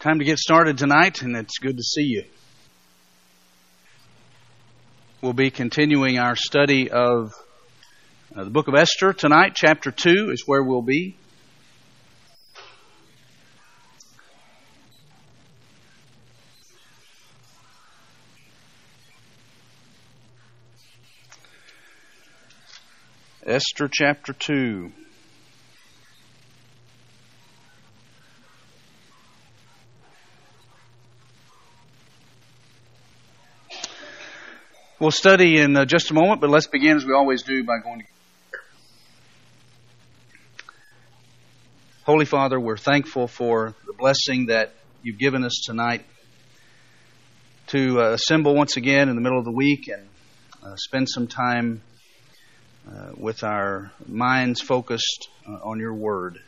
Time to get started tonight, and it's good to see you. We'll be continuing our study of the book of Esther tonight. Chapter 2 is where we'll be. Esther chapter 2. We'll study in just a moment, but let's begin as we always do by going to prayer. Holy Father, we're thankful for the blessing that you've given us tonight to assemble once again in the middle of the week and spend some time with our minds focused on your word.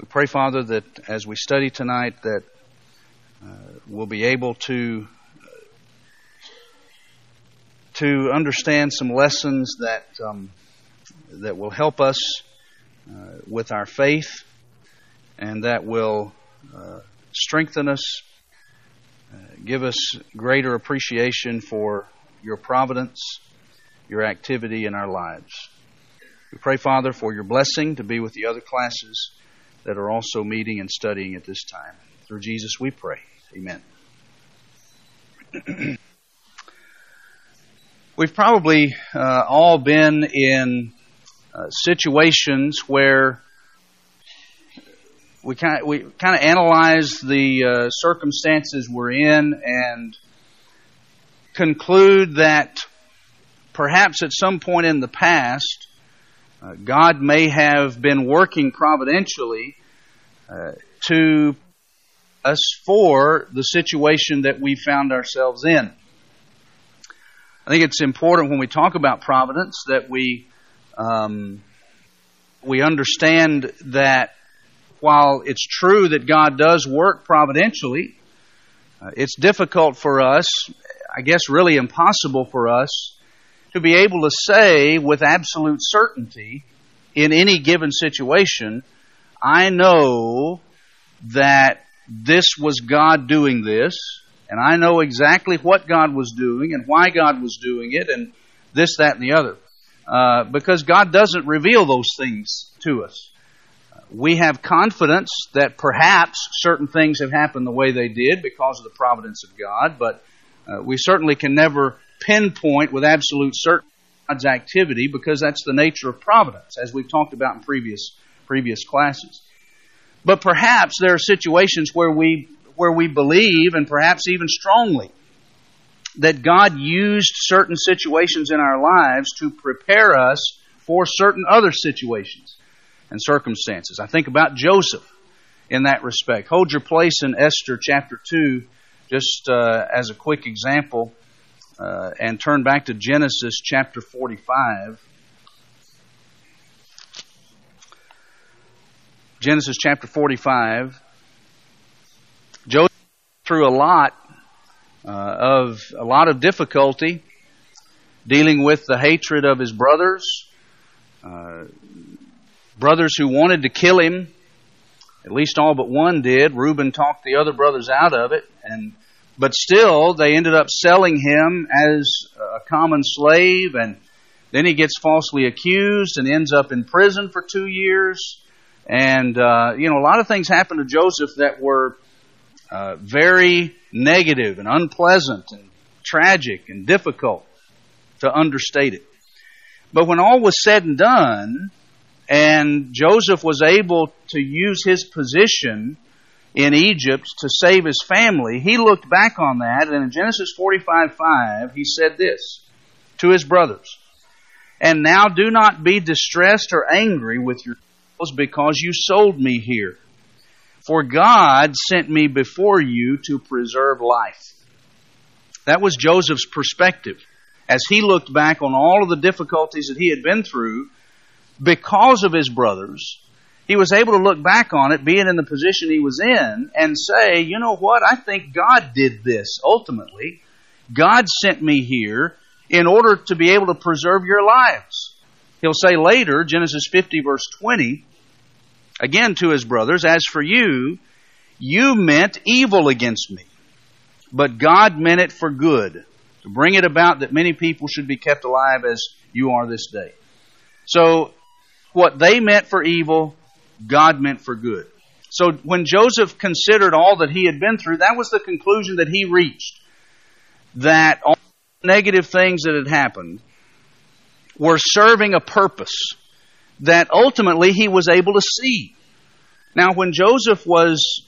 We pray, Father, that as we study tonight that we'll be able to understand some lessons that will help us with our faith and that will strengthen us, give us greater appreciation for your providence, your activity in our lives. We pray, Father, for your blessing to be with the other classes that are also meeting and studying at this time. Through Jesus we pray. Amen. We've probably all been in situations where we kind of analyze the circumstances we're in and conclude that perhaps at some point in the past, God may have been working providentially to us for the situation that we found ourselves in. I think it's important when we talk about providence that we understand that while it's true that God does work providentially, it's difficult for us, I guess really impossible for us, to be able to say with absolute certainty in any given situation, I know that this was God doing this, and I know exactly what God was doing and why God was doing it and this, that, and the other. Because God doesn't reveal those things to us. We have confidence that perhaps certain things have happened the way they did because of the providence of God, but we certainly can never pinpoint with absolute certainty God's activity because that's the nature of providence, as we've talked about in previous classes. But perhaps there are situations where we believe, and perhaps even strongly, that God used certain situations in our lives to prepare us for certain other situations and circumstances. I think about Joseph in that respect. Hold your place in Esther chapter 2, just as a quick example, and turn back to Genesis chapter 45. Genesis chapter 45. Joseph through a lot of difficulty dealing with the hatred of his brothers who wanted to kill him. At least all but one did. Reuben talked the other brothers out of it, but still they ended up selling him as a common slave, and then he gets falsely accused and ends up in prison for 2 years. And a lot of things happened to Joseph that were very negative and unpleasant and tragic and difficult, to understate it. But when all was said and done, and Joseph was able to use his position in Egypt to save his family, he looked back on that, and in Genesis 45:5, he said this to his brothers, "And now do not be distressed or angry with yourselves because you sold me here. For God sent me before you to preserve life." That was Joseph's perspective as he looked back on all of the difficulties that he had been through because of his brothers. He was able to look back on it, being in the position he was in, and say, you know what, I think God did this ultimately. God sent me here in order to be able to preserve your lives. He'll say later, Genesis 50 verse 20, again to his brothers, "As for you, You meant evil against me, but God meant it for good, to bring it about that many people should be kept alive as you are this day. So what they meant for evil, God meant for good. So when Joseph considered all that he had been through, that was the conclusion that he reached. That all the negative things that had happened were serving a purpose that ultimately he was able to see. Now, when Joseph was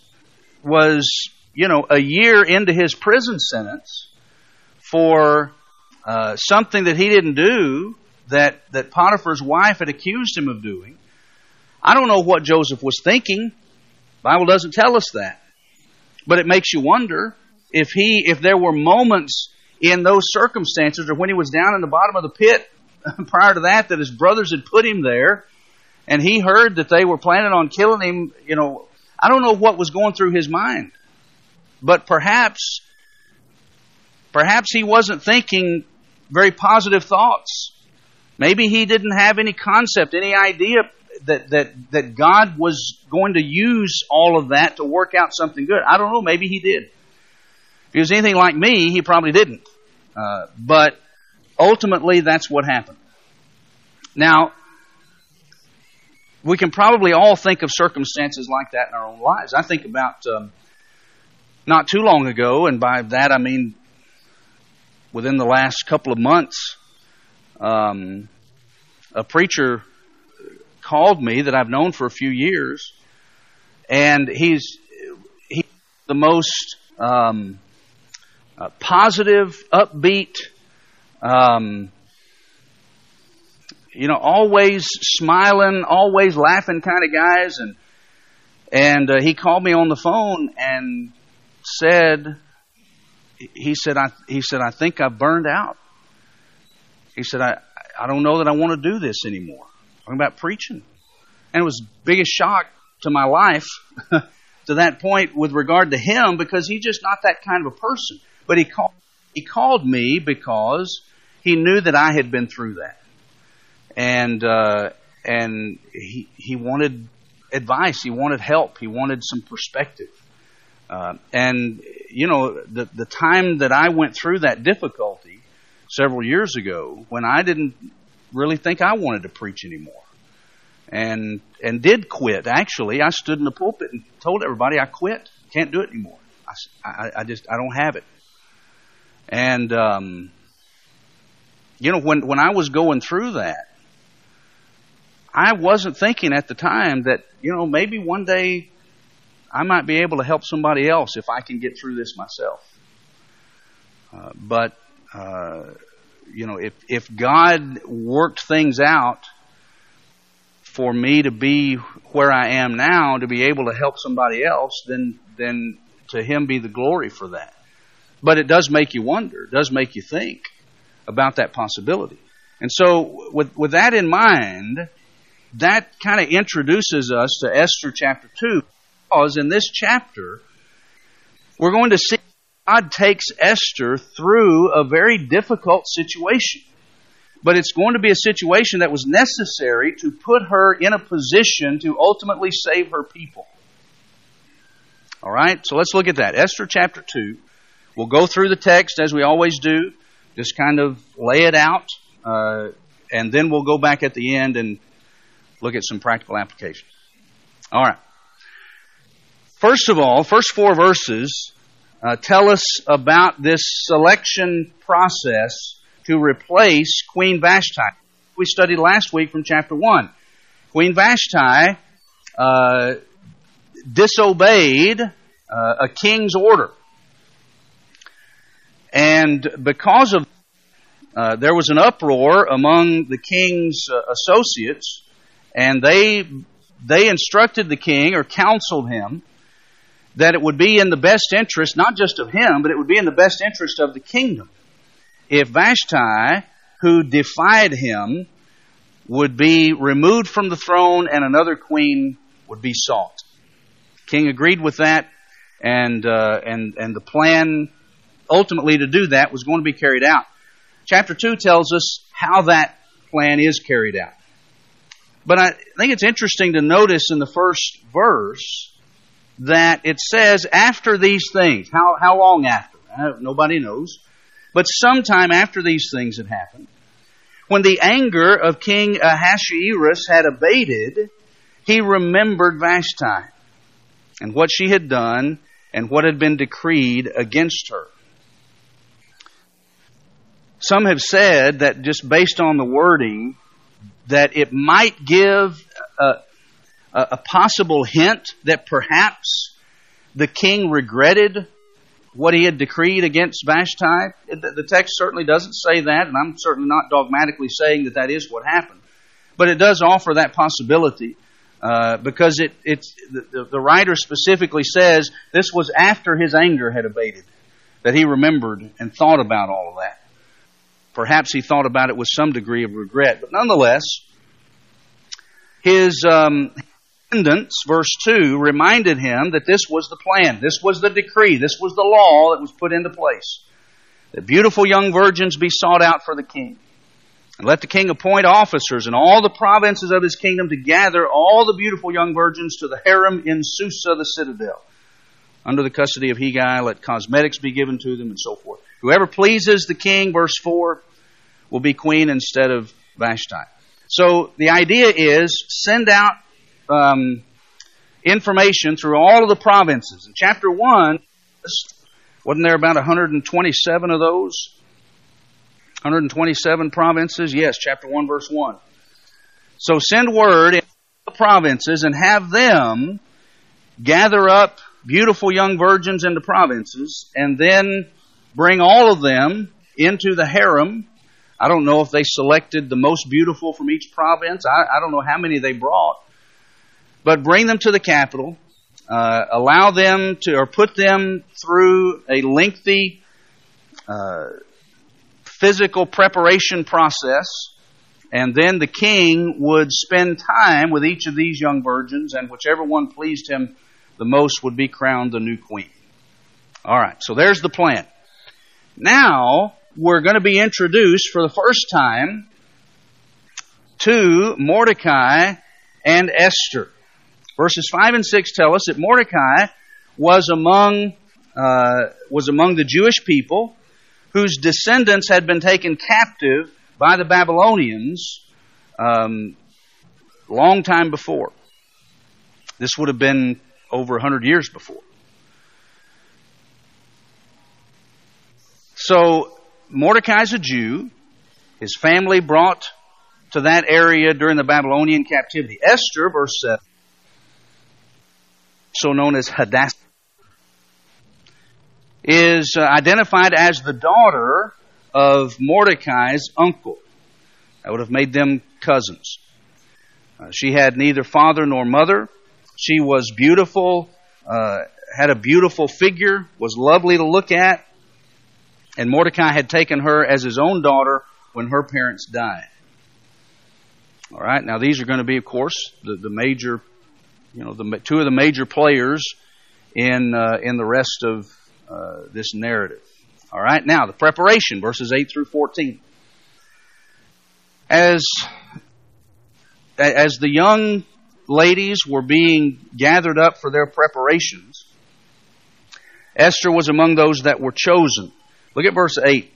a year into his prison sentence for something that he didn't do, that Potiphar's wife had accused him of doing, I don't know what Joseph was thinking. The Bible doesn't tell us that. But it makes you wonder if there were moments in those circumstances, or when he was down in the bottom of the pit prior to that his brothers had put him there, and he heard that they were planning on killing him. I don't know what was going through his mind. But perhaps he wasn't thinking very positive thoughts. Maybe he didn't have any concept, any idea that God was going to use all of that to work out something good. I don't know. Maybe he did. If he was anything like me, he probably didn't. But ultimately, that's what happened. Now, we can probably all think of circumstances like that in our own lives. I think about not too long ago, and by that I mean within the last couple of months, a preacher called me that I've known for a few years, and he's the most positive, upbeat, always smiling, always laughing kind of guys. And he called me on the phone and said, he said, I think I've burned out. He said, I don't know that I want to do this anymore. Talking about preaching. And it was the biggest shock to my life to that point with regard to him, because he's just not that kind of a person. But he called me because he knew that I had been through that. And he wanted advice. He wanted help. He wanted some perspective. The time that I went through that difficulty several years ago, when I didn't really think I wanted to preach anymore and did quit. Actually, I stood in the pulpit and told everybody I quit. Can't do it anymore. I don't have it. And, when I was going through that, I wasn't thinking at the time that, maybe one day I might be able to help somebody else if I can get through this myself. If God worked things out for me to be where I am now, to be able to help somebody else, then to Him be the glory for that. But it does make you wonder. It does make you think about that possibility. And so with that in mind, that kind of introduces us to Esther chapter 2. Because in this chapter, we're going to see God takes Esther through a very difficult situation. But it's going to be a situation that was necessary to put her in a position to ultimately save her people. All right, so let's look at that. Esther chapter 2. We'll go through the text as we always do, just kind of lay it out, and then we'll go back at the end and look at some practical applications. All right. First of all, first four verses tell us about this selection process to replace Queen Vashti. We studied last week from chapter 1. Queen Vashti disobeyed a king's order. And because of that, there was an uproar among the king's associates, and they instructed the king or counseled him that it would be in the best interest, not just of him, but it would be in the best interest of the kingdom if Vashti, who defied him, would be removed from the throne and another queen would be sought. The king agreed with that, and the plan ultimately to do that was going to be carried out. Chapter 2 tells us how that plan is carried out. But I think it's interesting to notice in the first verse that it says after these things. How long after? Nobody knows. But sometime after these things had happened, when the anger of King Ahasuerus had abated, he remembered Vashti and what she had done and what had been decreed against her. Some have said that just based on the wording, that it might give a possible hint that perhaps the king regretted what he had decreed against Vashti. The text certainly doesn't say that, and I'm certainly not dogmatically saying that that is what happened. But it does offer that possibility because the writer specifically says this was after his anger had abated, that he remembered and thought about all of that. Perhaps he thought about it with some degree of regret. But nonetheless, his attendants, verse 2, reminded him that this was the plan. This was the decree. This was the law that was put into place. That beautiful young virgins be sought out for the king. And let the king appoint officers in all the provinces of his kingdom to gather all the beautiful young virgins to the harem in Susa, the citadel. Under the custody of Hegai, let cosmetics be given to them, and so forth. Whoever pleases the king, verse 4, will be queen instead of Vashti. So the idea is send out information through all of the provinces. In chapter 1, wasn't there about 127 of those? 127 provinces? Yes, chapter 1, verse 1. So send word in all the provinces and have them gather up beautiful young virgins in the provinces and then bring all of them into the harem. I don't know if they selected the most beautiful from each province. I don't know how many they brought. But bring them to the capital. Allow them to, or put them through a lengthy physical preparation process. And then the king would spend time with each of these young virgins, and whichever one pleased him the most would be crowned the new queen. All right, so there's the plan. Now, we're going to be introduced for the first time to Mordecai and Esther. Verses 5 and 6 tell us that Mordecai was among the Jewish people whose descendants had been taken captive by the Babylonians a long time before. This would have been over 100 years before. So Mordecai's a Jew. His family brought to that area during the Babylonian captivity. Esther, verse 7, also known as Hadassah, is identified as the daughter of Mordecai's uncle. That would have made them cousins. She had neither father nor mother. She was beautiful, had a beautiful figure, was lovely to look at. And Mordecai had taken her as his own daughter when her parents died. All right, now these are going to be, of course, the major, the two of the major players in the rest of this narrative. All right, now the preparation, verses 8 through 14. As the young ladies were being gathered up for their preparations, Esther was among those that were chosen. Look at verse 8.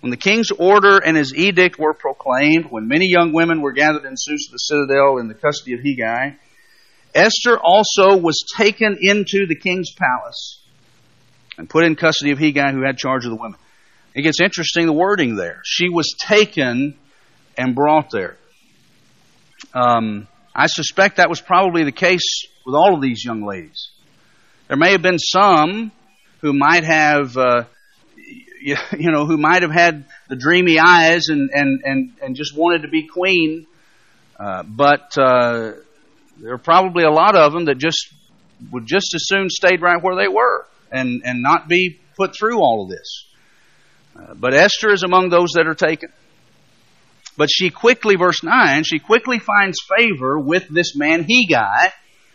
When the king's order and his edict were proclaimed, when many young women were gathered in Susa the citadel in the custody of Hegai, Esther also was taken into the king's palace and put in custody of Hegai, who had charge of the women. It gets interesting, the wording there. She was taken and brought there. I suspect that was probably the case with all of these young ladies. There may have been some who might have... who might have had the dreamy eyes and just wanted to be queen. But there are probably a lot of them that would just as soon stayed right where they were and not be put through all of this. But Esther is among those that are taken. But she quickly, verse 9, she quickly finds favor with this man Hegai,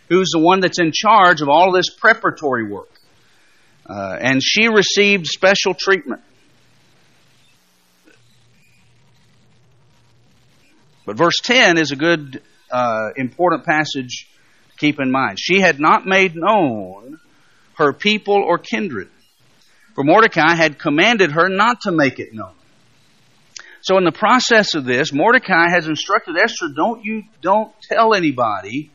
who's the one that's in charge of all of this preparatory work. And she received special treatment. But verse 10 is a good, important passage Keep in mind, she had not made known her people or kindred, for Mordecai had commanded her not to make it known. So in the process of this, Mordecai has instructed Esther, don't tell anybody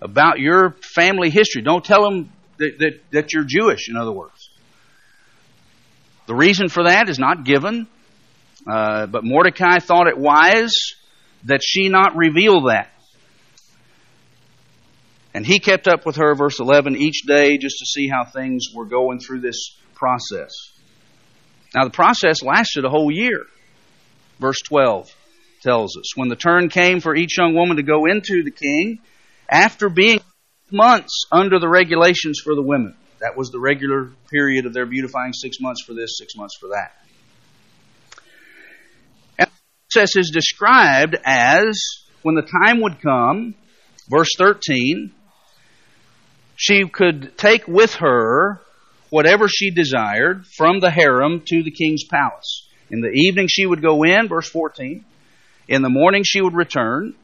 about your family history. Don't tell them that you're Jewish, in other words. The reason for that is not given, but Mordecai thought it wise that she not reveal that. And he kept up with her, verse 11, each day just to see how things were going through this process. Now the process lasted a whole year. Verse 12 tells us, when the turn came for each young woman to go into the king, after being months under the regulations for the women. That was the regular period of their beautifying, 6 months for this, 6 months for that. And the process is described as, when the time would come, verse 13, she could take with her whatever she desired from the harem to the king's palace. In the evening she would go in, verse 14. In the morning she would return,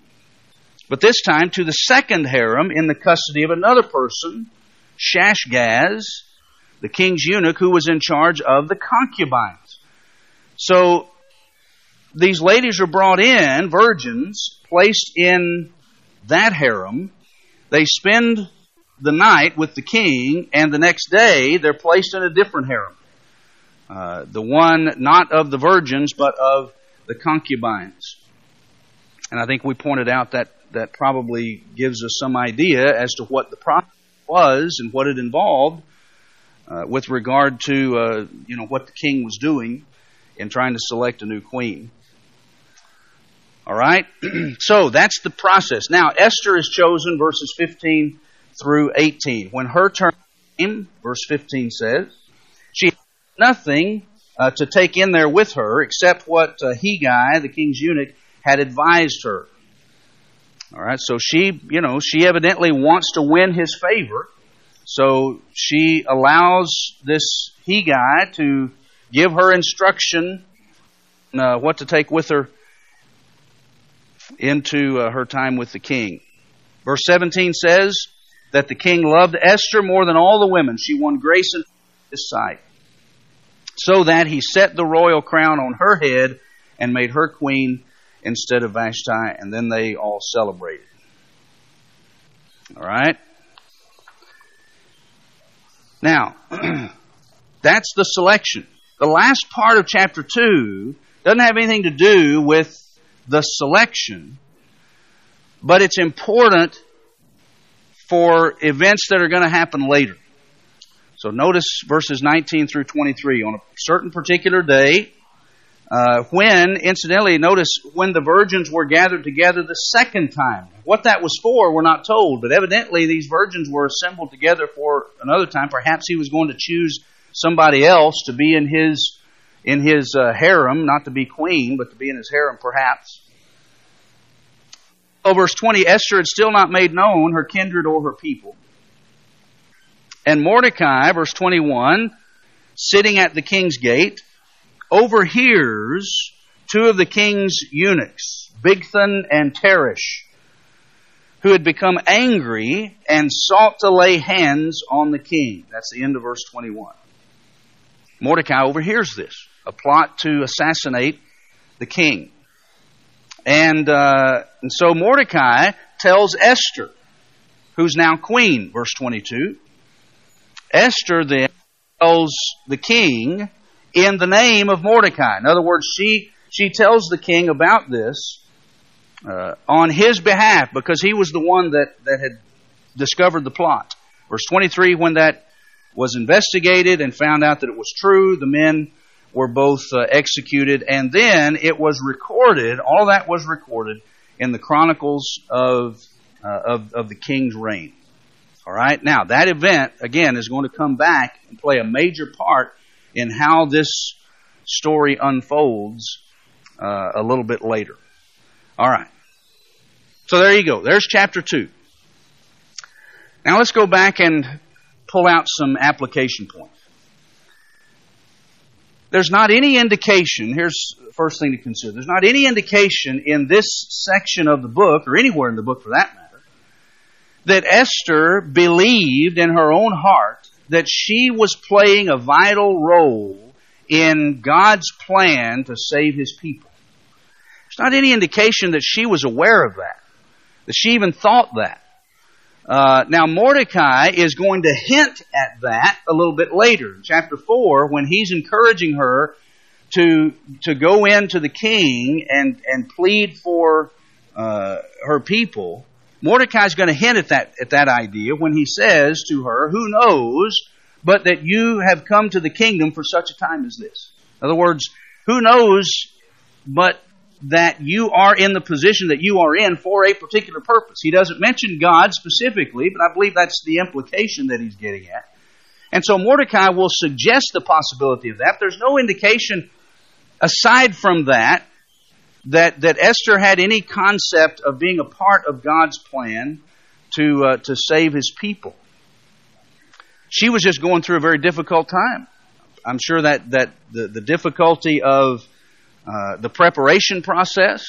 but this time to the second harem in the custody of another person, Shashgaz, the king's eunuch who was in charge of the concubines. So these ladies are brought in, virgins, placed in that harem. They spend the night with the king, and the next day they're placed in a different harem. The one not of the virgins, but of the concubines. And I think we pointed out that probably gives us some idea as to what the process was and what it involved with regard to what the king was doing in trying to select a new queen. All right? So that's the process. Now, Esther is chosen, verses 15 through 18. When her turn came, verse 15 says, she nothing to take in there with her except what Hegai, the king's eunuch, had advised her. All right, so she evidently wants to win his favor, so she allows this Hegai to give her instruction what to take with her into her time with the king. Verse 17 says that the king loved Esther more than all the women. She won grace in his sight, so that he set the royal crown on her head and made her queen instead of Vashti. And then they all celebrated. All right? Now, that's the selection. The last part of chapter 2 doesn't have anything to do with the selection, but it's important for events that are going to happen later. So notice verses 19 through 23. On a certain particular day, when the virgins were gathered together the second time. What that was for, we're not told. But evidently these virgins were assembled together for another time. Perhaps he was going to choose somebody else to be in his harem, not to be queen, but to be in his harem perhaps. Oh, verse 20, Esther had still not made known her kindred or her people. And Mordecai, verse 21, sitting at the king's gate, overhears two of the king's eunuchs, Bigthan and Teresh, who had become angry and sought to lay hands on the king. That's the end of verse 21. Mordecai overhears this, a plot to assassinate the king. And so Mordecai tells Esther, who's now queen, verse 22, Esther then tells the king in the name of Mordecai. In other words, she tells the king about this on his behalf, because he was the one that had discovered the plot. Verse 23, when that was investigated and found out that it was true, the men were both executed, and then it was recorded, all that was recorded in the chronicles of the king's reign. All right, now that event, again, is going to come back and play a major part in how this story unfolds a little bit later. All right, so there you go. There's chapter 2. Now let's go back and pull out some application points. There's not any indication, here's the first thing to consider, there's not any indication in this section of the book, or anywhere in the book for that matter, that Esther believed in her own heart that she was playing a vital role in God's plan to save his people. There's not any indication that she was aware of that, that she even thought that. Now, Mordecai is going to hint at that a little bit later, chapter 4, when he's encouraging her to go into the king and plead for her people. Mordecai's going to hint at that idea when he says to her, "Who knows but that you have come to the kingdom for such a time as this?" In other words, who knows but that you are in the position that you are in for a particular purpose. He doesn't mention God specifically, but I believe that's the implication that he's getting at. And so Mordecai will suggest the possibility of that. There's no indication aside from that Esther had any concept of being a part of God's plan to save his people. She was just going through a very difficult time. I'm sure that the difficulty of the preparation process,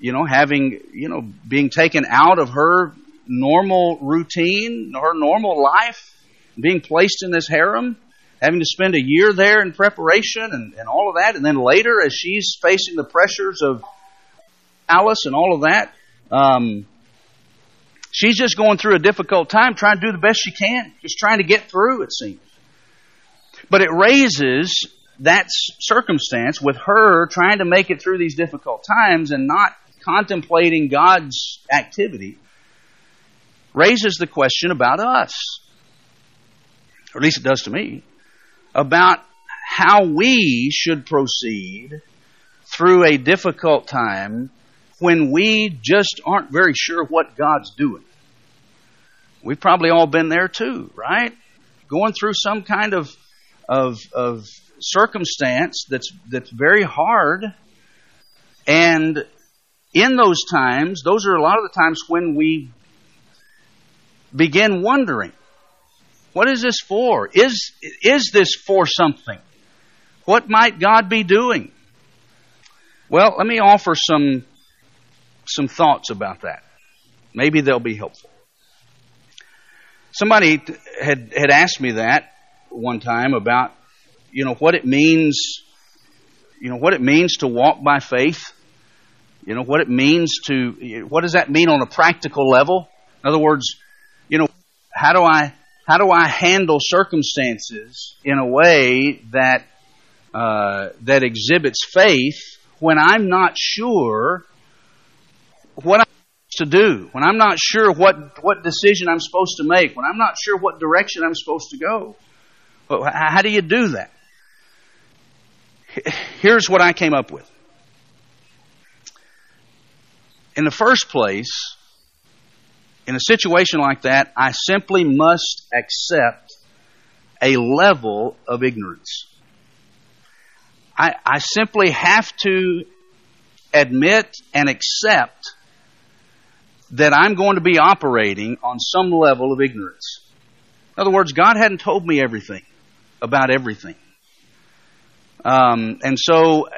being taken out of her normal routine, her normal life, being placed in this harem, having to spend a year there in preparation and all of that. And then later, as she's facing the pressures of Alice and all of that, she's just going through a difficult time, trying to do the best she can, just trying to get through, it seems. But it raises that circumstance with her trying to make it through these difficult times and not contemplating God's activity raises the question about us, or at least it does to me, about how we should proceed through a difficult time when we just aren't very sure what God's doing. We've probably all been there too, right? Going through some kind of circumstance that's very hard, and in those times, those are a lot of the times when we begin wondering, what is this for? Is this for something? What might God be doing? Well, let me offer some thoughts about that. Maybe they'll be helpful. Somebody had asked me that one time about what it means to walk by faith. What does that mean on a practical level? In other words, how do I handle circumstances in a way that exhibits faith when I'm not sure what I'm supposed to do, when I'm not sure what decision I'm supposed to make, when I'm not sure what direction I'm supposed to go? How do you do that? Here's what I came up with. In the first place, in a situation like that, I simply must accept a level of ignorance. I simply have to admit and accept that I'm going to be operating on some level of ignorance. In other words, God hadn't told me everything about everything. And so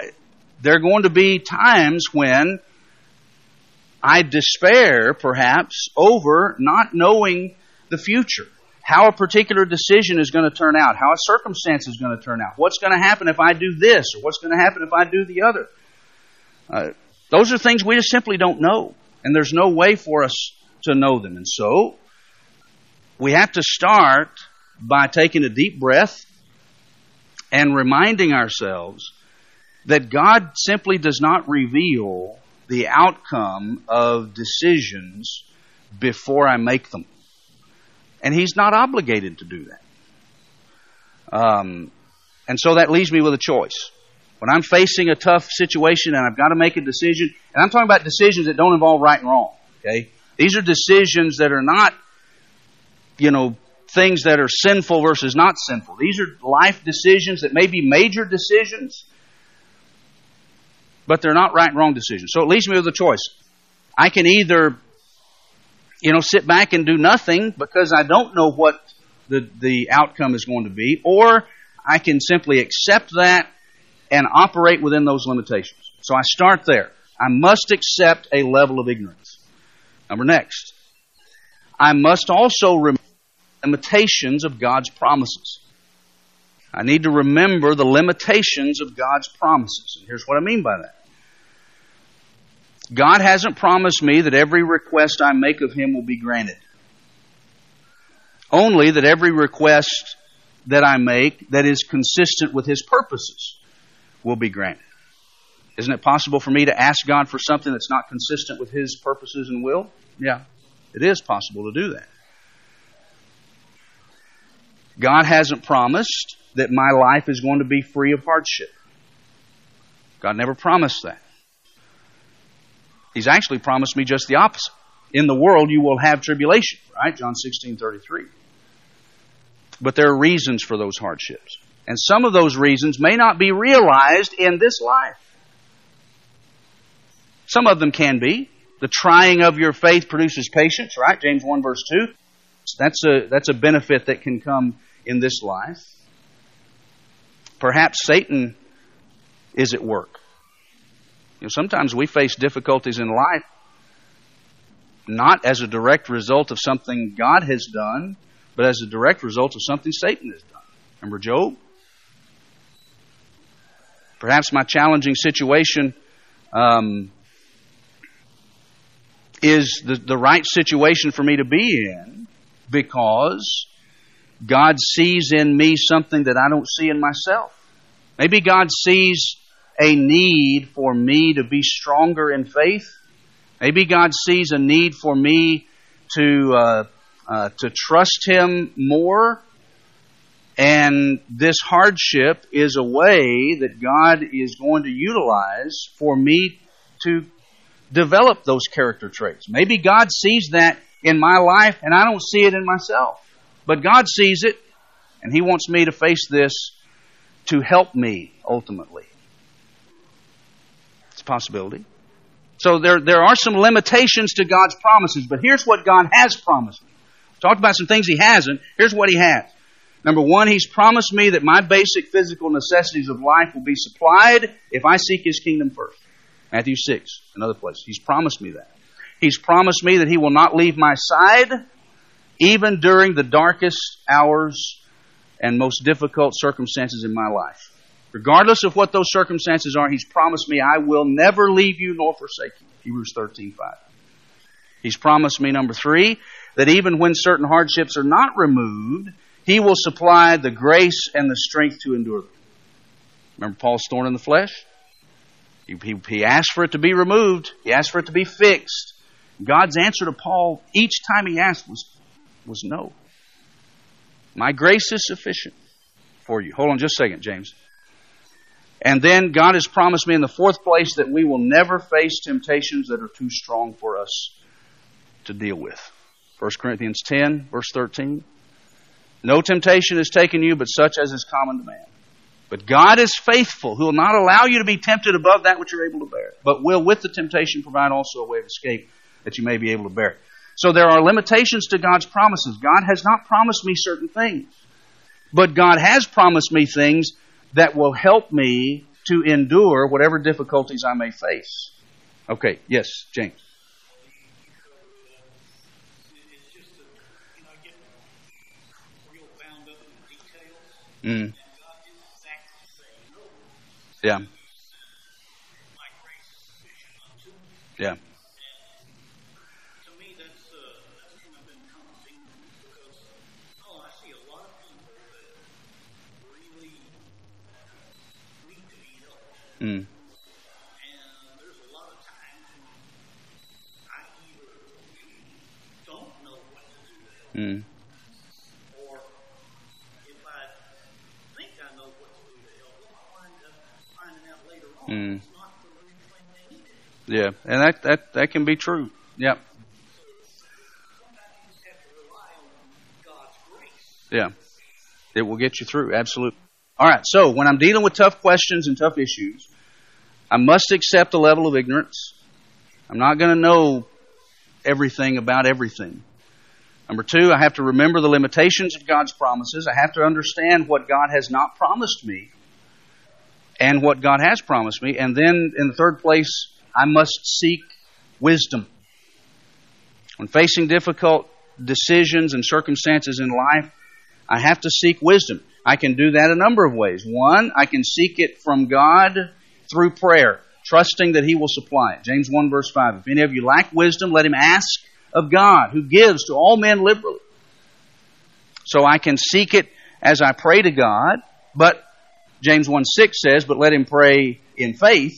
there are going to be times when I despair, perhaps, over not knowing the future, how a particular decision is going to turn out, how a circumstance is going to turn out, what's going to happen if I do this, or what's going to happen if I do the other. Those are things we just simply don't know, and there's no way for us to know them. And so we have to start by taking a deep breath and reminding ourselves that God simply does not reveal the outcome of decisions before I make them. And he's not obligated to do that. And so that leaves me with a choice. When I'm facing a tough situation and I've got to make a decision, and I'm talking about decisions that don't involve right and wrong, okay? These are decisions that are not, things that are sinful versus not sinful. These are life decisions that may be major decisions, but they're not right and wrong decisions. So it leaves me with a choice. I can either, sit back and do nothing because I don't know what the outcome is going to be, or I can simply accept that and operate within those limitations. So I start there. I must accept a level of ignorance. Number next. I must also remember the limitations of God's promises. I need to remember the limitations of God's promises. And here's what I mean by that. God hasn't promised me that every request I make of Him will be granted. Only that every request that I make that is consistent with His purposes will be granted. Isn't it possible for me to ask God for something that's not consistent with His purposes and will? Yeah, it is possible to do that. God hasn't promised that my life is going to be free of hardship. God never promised that. He's actually promised me just the opposite. In the world you will have tribulation, right? John 16:33. But there are reasons for those hardships. And some of those reasons may not be realized in this life. Some of them can be. The trying of your faith produces patience, right? James 1:2. That's a benefit that can come in this life. Perhaps Satan is at work. You know, sometimes we face difficulties in life not as a direct result of something God has done, but as a direct result of something Satan has done. Remember Job? Perhaps my challenging situation is the right situation for me to be in because God sees in me something that I don't see in myself. Maybe God sees a need for me to be stronger in faith. Maybe God sees a need for me to trust Him more. And this hardship is a way that God is going to utilize for me to develop those character traits. Maybe God sees that in my life and I don't see it in myself. But God sees it and He wants me to face this to help me ultimately. It's a possibility. So there are some limitations to God's promises, but here's what God has promised me. Talked about some things He hasn't. Here's what He has. Number one, He's promised me that my basic physical necessities of life will be supplied if I seek His kingdom first. Matthew 6, another place. He's promised me that. He's promised me that He will not leave my side even during the darkest hours and most difficult circumstances in my life. Regardless of what those circumstances are, He's promised me, I will never leave you nor forsake you. Hebrews 13:5. He's promised me, number three, that even when certain hardships are not removed, He will supply the grace and the strength to endure them. Remember Paul's thorn in the flesh? He asked for it to be removed. He asked for it to be fixed. God's answer to Paul each time he asked was no. My grace is sufficient for you. Hold on just a second, James. And then God has promised me in the fourth place that we will never face temptations that are too strong for us to deal with. 1 Corinthians 10, verse 13. No temptation has taken you but such as is common to man. But God is faithful, who will not allow you to be tempted above that which you're able to bear, but will with the temptation provide also a way of escape that you may be able to bear it. So there are limitations to God's promises. God has not promised me certain things, but God has promised me things that will help me to endure whatever difficulties I may face. Okay, yes, James. It's just that, you know, I get real bound up in the details. Mm. Yeah. Yeah. Mm. And there's a lot of times when I either don't know what to do to help them, or if I think I know what to do to help them, I wind up finding out later on it's not the right thing they needed. Yeah, and that can be true. Yep. So sometimes you just have to rely on God's grace. Yeah. It will get you through, absolutely. All right, so when I'm dealing with tough questions and tough issues, I must accept a level of ignorance. I'm not going to know everything about everything. Number two, I have to remember the limitations of God's promises. I have to understand what God has not promised me and what God has promised me. And then in the third place, I must seek wisdom. When facing difficult decisions and circumstances in life, I have to seek wisdom. I can do that a number of ways. One, I can seek it from God through prayer, trusting that He will supply it. James 1 verse 5, if any of you lack wisdom, let him ask of God, who gives to all men liberally. So I can seek it as I pray to God, but James 1:6 says, but let him pray in faith.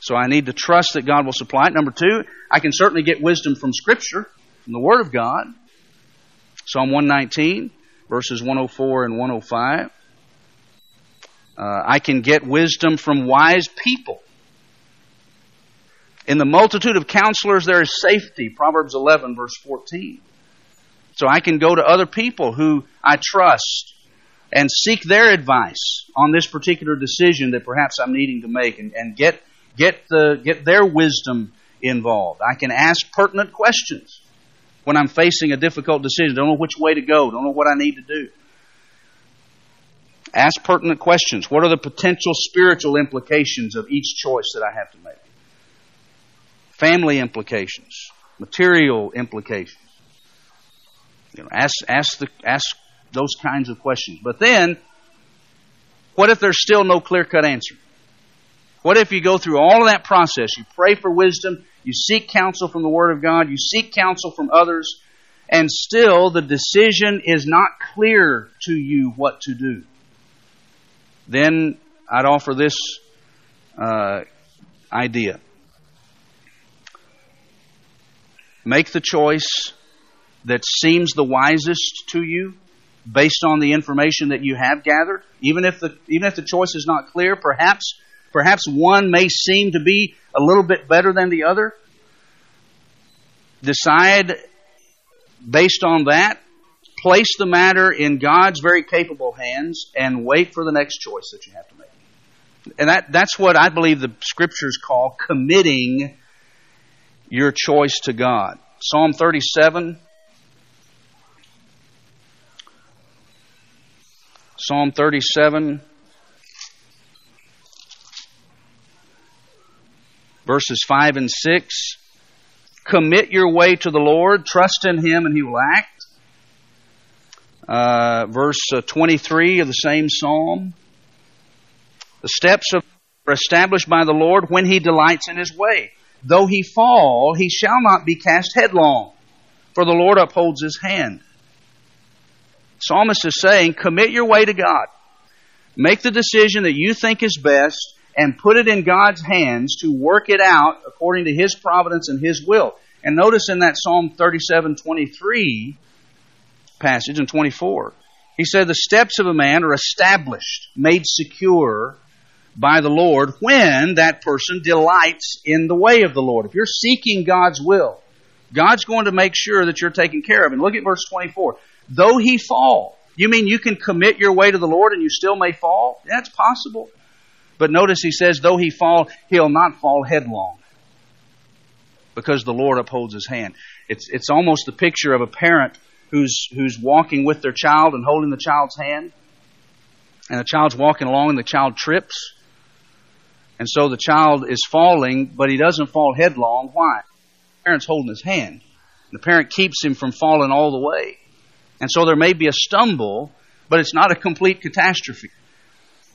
So I need to trust that God will supply it. Number two, I can certainly get wisdom from Scripture, from the Word of God. Psalm 119, verses 104 and 105. I can get wisdom from wise people. In the multitude of counselors there is safety, Proverbs 11, verse 14. So I can go to other people who I trust and seek their advice on this particular decision that perhaps I'm needing to make, and get their wisdom involved. I can ask pertinent questions when I'm facing a difficult decision. Don't know which way to go. Don't know what I need to do. Ask pertinent questions. What are the potential spiritual implications of each choice that I have to make? Family implications, material implications. You know, ask those kinds of questions. But then, what if there's still no clear-cut answer? What if you go through all of that process? You pray for wisdom, you seek counsel from the Word of God, you seek counsel from others, and still the decision is not clear to you what to do. Then I'd offer this idea. Make the choice that seems the wisest to you based on the information that you have gathered. Even if the choice is not clear, Perhaps one may seem to be a little bit better than the other. Decide based on that. Place the matter in God's very capable hands and wait for the next choice that you have to make. And that's what I believe the Scriptures call committing your choice to God. Psalm 37. Psalm 37. Verses 5 and 6, commit your way to the Lord, trust in Him, and He will act. Verse 23 of the same psalm, the steps are established by the Lord when He delights in His way. Though he fall, he shall not be cast headlong, for the Lord upholds his hand. Psalmist is saying, commit your way to God. Make the decision that you think is best, and put it in God's hands to work it out according to His providence and His will. And notice in that Psalm 37:23 passage and 24, he said, the steps of a man are established, made secure by the Lord when that person delights in the way of the Lord. If you're seeking God's will, God's going to make sure that you're taken care of. And look at verse 24. Though he fall. You mean you can commit your way to the Lord and you still may fall? That's possible. But notice he says, though he fall, he'll not fall headlong, because the Lord upholds his hand. It's almost the picture of a parent who's walking with their child and holding the child's hand. And the child's walking along and the child trips. And so the child is falling, but he doesn't fall headlong. Why? The parent's holding his hand. The parent keeps him from falling all the way. And so there may be a stumble, but it's not a complete catastrophe.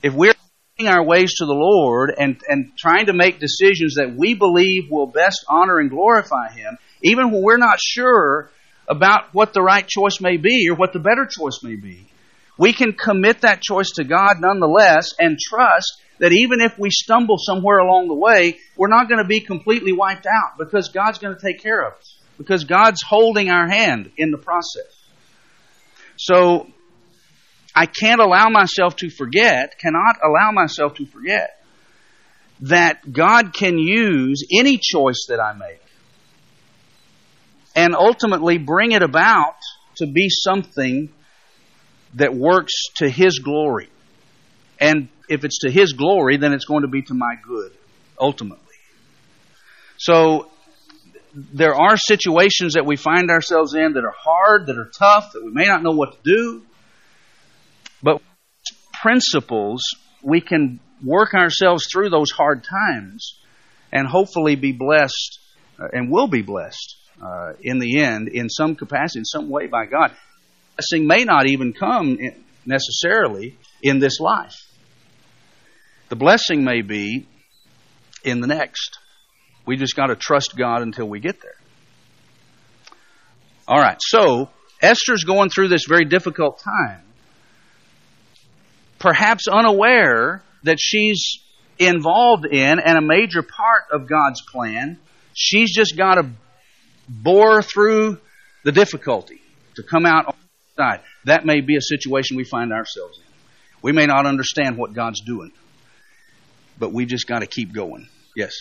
If we're our ways to the Lord and trying to make decisions that we believe will best honor and glorify Him, even when we're not sure about what the right choice may be or what the better choice may be, we can commit that choice to God nonetheless and trust that even if we stumble somewhere along the way, we're not going to be completely wiped out, because God's going to take care of us, because God's holding our hand in the process. So I cannot allow myself to forget that God can use any choice that I make and ultimately bring it about to be something that works to His glory. And if it's to His glory, then it's going to be to my good, ultimately. So there are situations that we find ourselves in that are hard, that are tough, that we may not know what to do. But principles, we can work ourselves through those hard times and hopefully be blessed, and will be blessed in the end, in some capacity, in some way by God. Blessing may not even come necessarily in this life. The blessing may be in the next. We just got to trust God until we get there. All right, so Esther's going through this very difficult time, perhaps unaware that she's involved in and a major part of God's plan. She's just got to bore through the difficulty to come out on the side. That may be a situation we find ourselves in. We may not understand what God's doing, but we just got to keep going. Yes.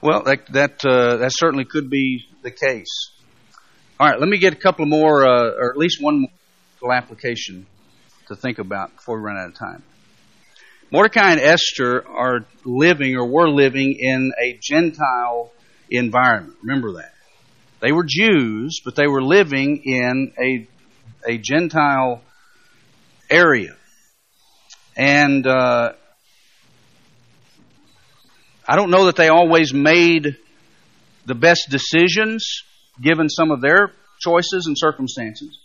Well, that certainly could be the case. All right, let me get a couple more, or at least one more application to think about before we run out of time. Mordecai and Esther are living, or were living, in a Gentile environment. Remember that. They were Jews, but they were living in a Gentile area. And I don't know that they always made the best decisions, given some of their choices and circumstances.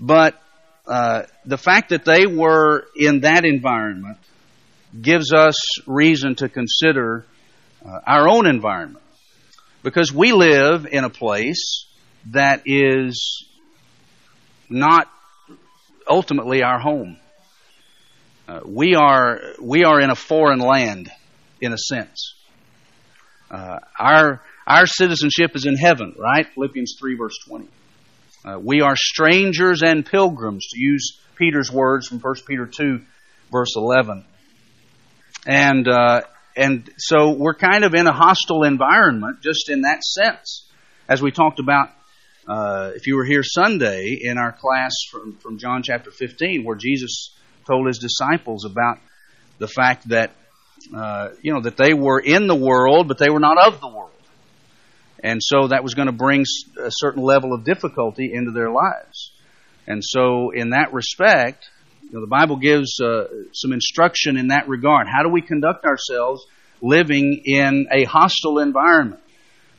But the fact that they were in that environment gives us reason to consider our own environment. Because we live in a place that is not ultimately our home. We are in a foreign land, in a sense. Our citizenship is in heaven, right? Philippians 3, verse 20. We are strangers and pilgrims, to use Peter's words from 1 Peter 2, verse 11. And so we're kind of in a hostile environment, just in that sense. As we talked about, if you were here Sunday in our class from John chapter 15, where Jesus told his disciples about the fact that that they were in the world, but they were not of the world, and so that was going to bring a certain level of difficulty into their lives. And so, in that respect, the Bible gives some instruction in that regard. How do we conduct ourselves living in a hostile environment?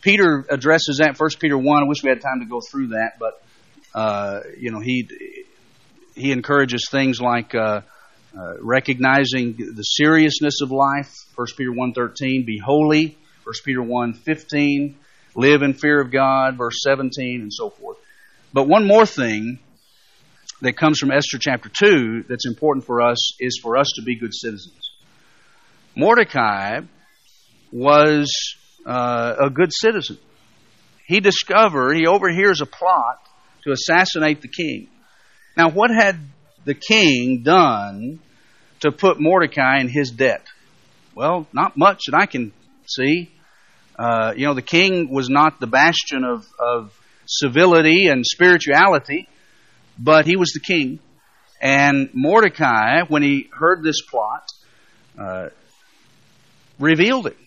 Peter addresses that in 1 Peter 1. I wish we had time to go through that, but he encourages things like recognizing the seriousness of life, 1 Peter 1:13, be holy, 1 Peter 1:15, live in fear of God, verse 17, and so forth. But one more thing that comes from Esther chapter 2 that's important for us is for us to be good citizens. Mordecai was a good citizen. He overhears a plot to assassinate the king. Now, what had the king done to put Mordecai in his debt? Well, not much that I can see. The king was not the bastion of civility and spirituality, but he was the king. And Mordecai, when he heard this plot, revealed it,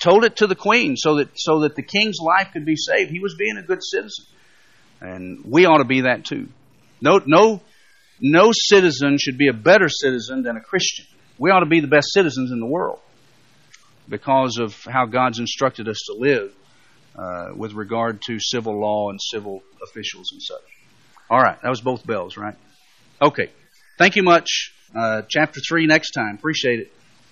told it to the queen, so that the king's life could be saved. He was being a good citizen, and we ought to be that too. No citizen should be a better citizen than a Christian. We ought to be the best citizens in the world because of how God's instructed us to live with regard to civil law and civil officials and such. All right, that was both bells, right? Okay, thank you much. Chapter 3 next time. Appreciate it.